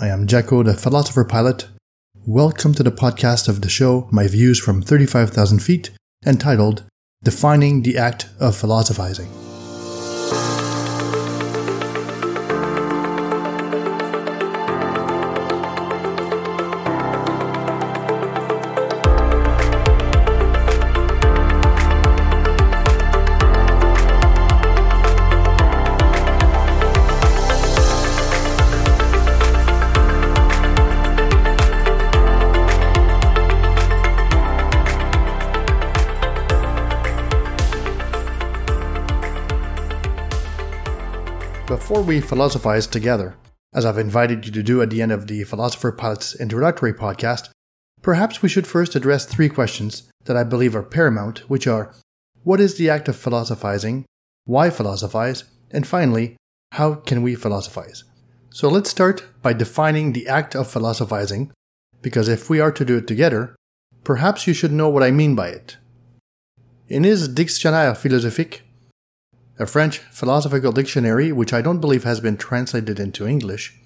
I am Jacko, the Philosopher Pilot. Welcome to the podcast of the show, My Views from 35,000 Feet, entitled, Defining the Act of Philosophizing. Before we philosophize together, as I've invited you to do at the end of the Philosopher Pilot's introductory podcast, perhaps we should first address three questions that I believe are paramount, which are, what is the act of philosophizing, why philosophize, and finally, how can we philosophize? So let's start by defining the act of philosophizing, because if we are to do it together, perhaps you should know what I mean by it. In his Dictionnaire philosophique, a French philosophical dictionary, which I don't believe has been translated into English,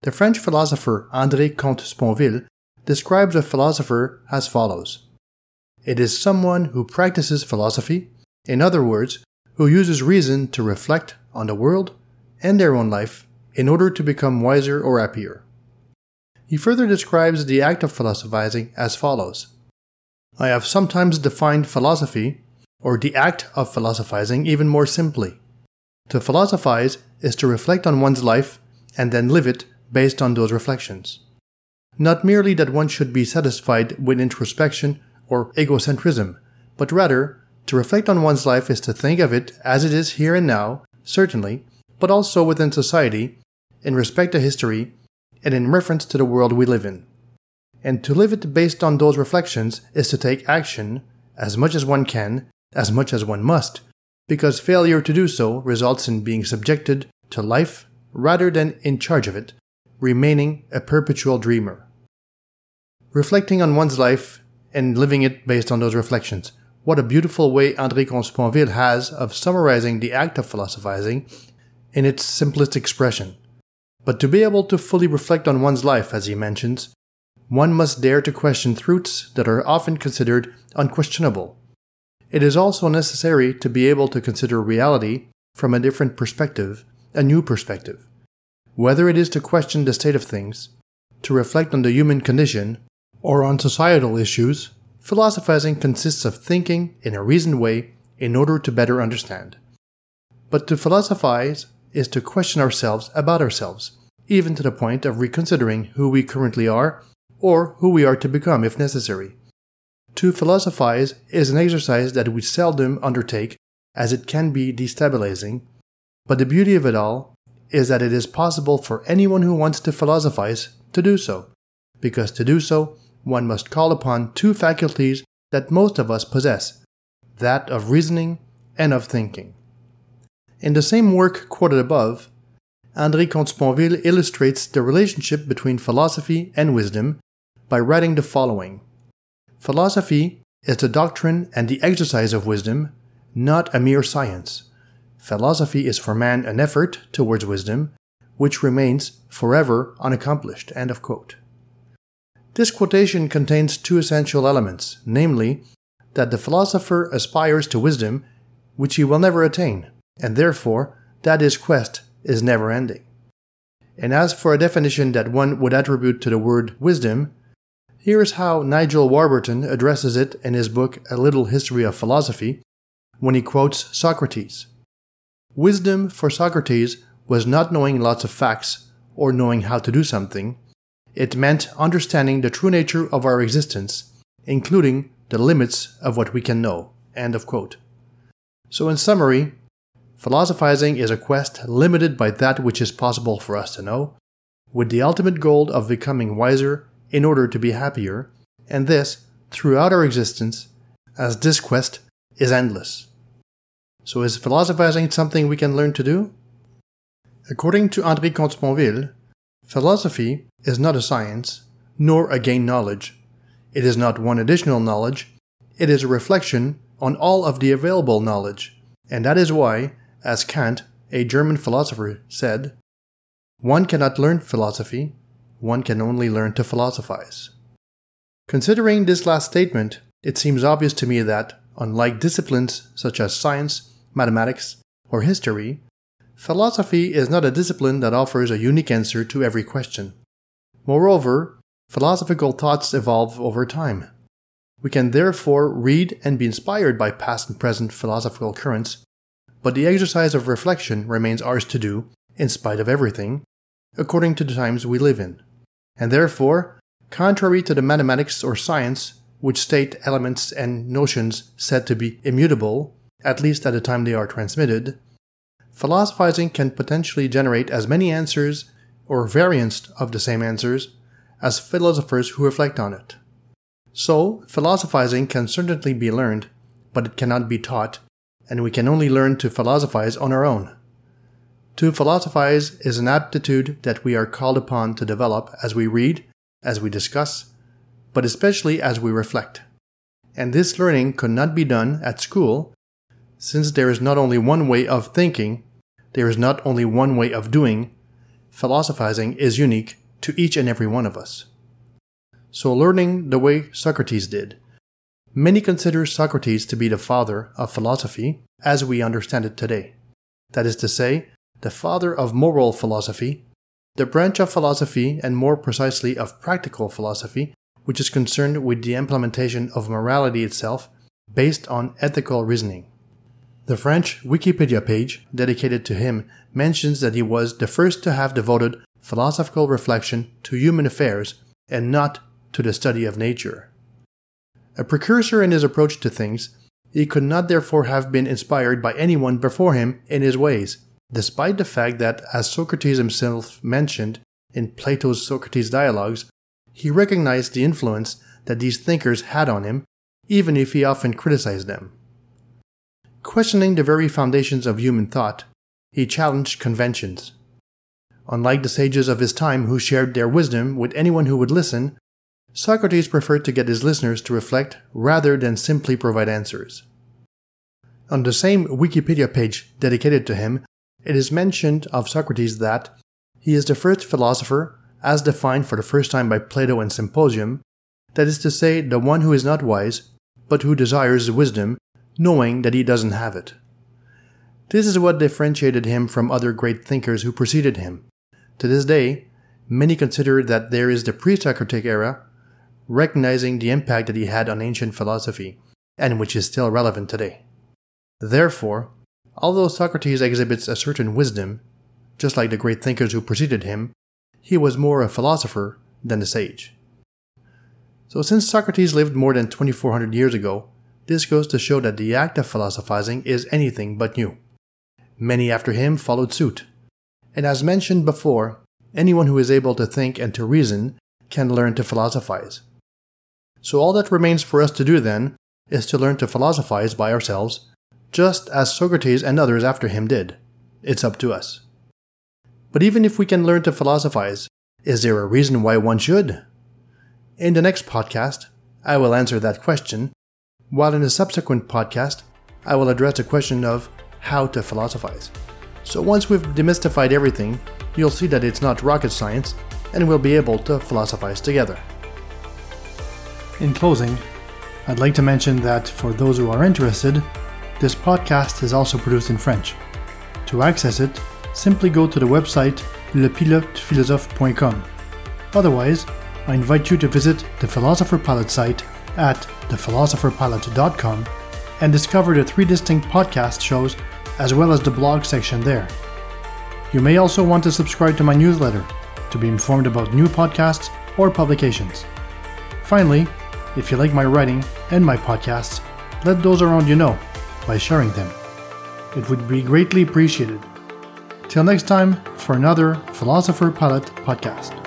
the French philosopher André Comte-Sponville describes a philosopher as follows. It is someone who practices philosophy, in other words, who uses reason to reflect on the world and their own life in order to become wiser or happier. He further describes the act of philosophizing as follows. I have sometimes defined philosophy or the act of philosophizing even more simply. To philosophize is to reflect on one's life and then live it based on those reflections. Not merely that one should be satisfied with introspection or egocentrism, but rather, to reflect on one's life is to think of it as it is here and now, certainly, but also within society, in respect to history, and in reference to the world we live in. And to live it based on those reflections is to take action, as much as one can, as much as one must, because failure to do so results in being subjected to life rather than in charge of it, remaining a perpetual dreamer. Reflecting on one's life and living it based on those reflections. What a beautiful way André Comte-Sponville has of summarizing the act of philosophizing in its simplest expression. But to be able to fully reflect on one's life, as he mentions, one must dare to question truths that are often considered unquestionable. It is also necessary to be able to consider reality from a different perspective, a new perspective. Whether it is to question the state of things, to reflect on the human condition, or on societal issues, philosophizing consists of thinking in a reasoned way in order to better understand. But to philosophize is to question ourselves about ourselves, even to the point of reconsidering who we currently are or who we are to become if necessary. To philosophize is an exercise that we seldom undertake, as it can be destabilizing, but the beauty of it all is that it is possible for anyone who wants to philosophize to do so, because to do so, one must call upon two faculties that most of us possess, that of reasoning and of thinking. In the same work quoted above, André Comte-Sponville illustrates the relationship between philosophy and wisdom by writing the following. Philosophy is the doctrine and the exercise of wisdom, not a mere science. Philosophy is for man an effort towards wisdom, which remains forever unaccomplished. End of quote. This quotation contains two essential elements, namely, that the philosopher aspires to wisdom, which he will never attain, and therefore that his quest is never-ending. And as for a definition that one would attribute to the word wisdom, here is how Nigel Warburton addresses it in his book A Little History of Philosophy, when he quotes Socrates. Wisdom for Socrates was not knowing lots of facts or knowing how to do something. It meant understanding the true nature of our existence, including the limits of what we can know. End of quote. So in summary, philosophizing is a quest limited by that which is possible for us to know, with the ultimate goal of becoming wiser in order to be happier, and this throughout our existence, as this quest is endless. So is philosophizing something we can learn to do? According to André Comte-Sponville, philosophy is not a science, nor a gained knowledge. It is not one additional knowledge, it is a reflection on all of the available knowledge, and that is why, as Kant, a German philosopher, said, one cannot learn philosophy, one can only learn to philosophize. Considering this last statement, it seems obvious to me that, unlike disciplines such as science, mathematics, or history, philosophy is not a discipline that offers a unique answer to every question. Moreover, philosophical thoughts evolve over time. We can therefore read and be inspired by past and present philosophical currents, but the exercise of reflection remains ours to do, in spite of everything, according to the times we live in. And therefore, contrary to the mathematics or science, which state elements and notions said to be immutable, at least at the time they are transmitted, philosophizing can potentially generate as many answers, or variants of the same answers, as philosophers who reflect on it. So, philosophizing can certainly be learned, but it cannot be taught, and we can only learn to philosophize on our own. To philosophize is an aptitude that we are called upon to develop as we read, as we discuss, but especially as we reflect. And this learning could not be done at school, since there is not only one way of thinking, there is not only one way of doing. Philosophizing is unique to each and every one of us. So learning the way Socrates did. Many consider Socrates to be the father of philosophy as we understand it today. That is to say, the father of moral philosophy, the branch of philosophy and more precisely of practical philosophy, which is concerned with the implementation of morality itself based on ethical reasoning. The French Wikipedia page dedicated to him mentions that he was the first to have devoted philosophical reflection to human affairs and not to the study of nature. A precursor in his approach to things, he could not therefore have been inspired by anyone before him in his ways, despite the fact that, as Socrates himself mentioned in Plato's Socratic Dialogues, he recognized the influence that these thinkers had on him, even if he often criticized them. Questioning the very foundations of human thought, he challenged conventions. Unlike the sages of his time who shared their wisdom with anyone who would listen, Socrates preferred to get his listeners to reflect rather than simply provide answers. On the same Wikipedia page dedicated to him, it is mentioned of Socrates that he is the first philosopher, as defined for the first time by Plato and Symposium, that is to say, the one who is not wise, but who desires wisdom, knowing that he doesn't have it. This is what differentiated him from other great thinkers who preceded him. To this day, many consider that there is the pre-Socratic era, recognizing the impact that he had on ancient philosophy, and which is still relevant today. Therefore, although Socrates exhibits a certain wisdom, just like the great thinkers who preceded him, he was more a philosopher than a sage. So since Socrates lived more than 2400 years ago, this goes to show that the act of philosophizing is anything but new. Many after him followed suit. And as mentioned before, anyone who is able to think and to reason can learn to philosophize. So all that remains for us to do then is to learn to philosophize by ourselves, just as Socrates and others after him did. It's up to us. But even if we can learn to philosophize, is there a reason why one should? In the next podcast, I will answer that question, while in a subsequent podcast, I will address the question of how to philosophize. So once we've demystified everything, you'll see that it's not rocket science, and we'll be able to philosophize together. In closing, I'd like to mention that for those who are interested, this podcast is also produced in French. To access it, simply go to the website lepilotephilosophe.com. Otherwise, I invite you to visit the Philosopher Pilot site at thephilosopherpilot.com and discover the 3 distinct podcast shows as well as the blog section there. You may also want to subscribe to my newsletter to be informed about new podcasts or publications. Finally, if you like my writing and my podcasts, let those around you know by sharing them. It would be greatly appreciated. Till next time for another Philosopher Pilot podcast.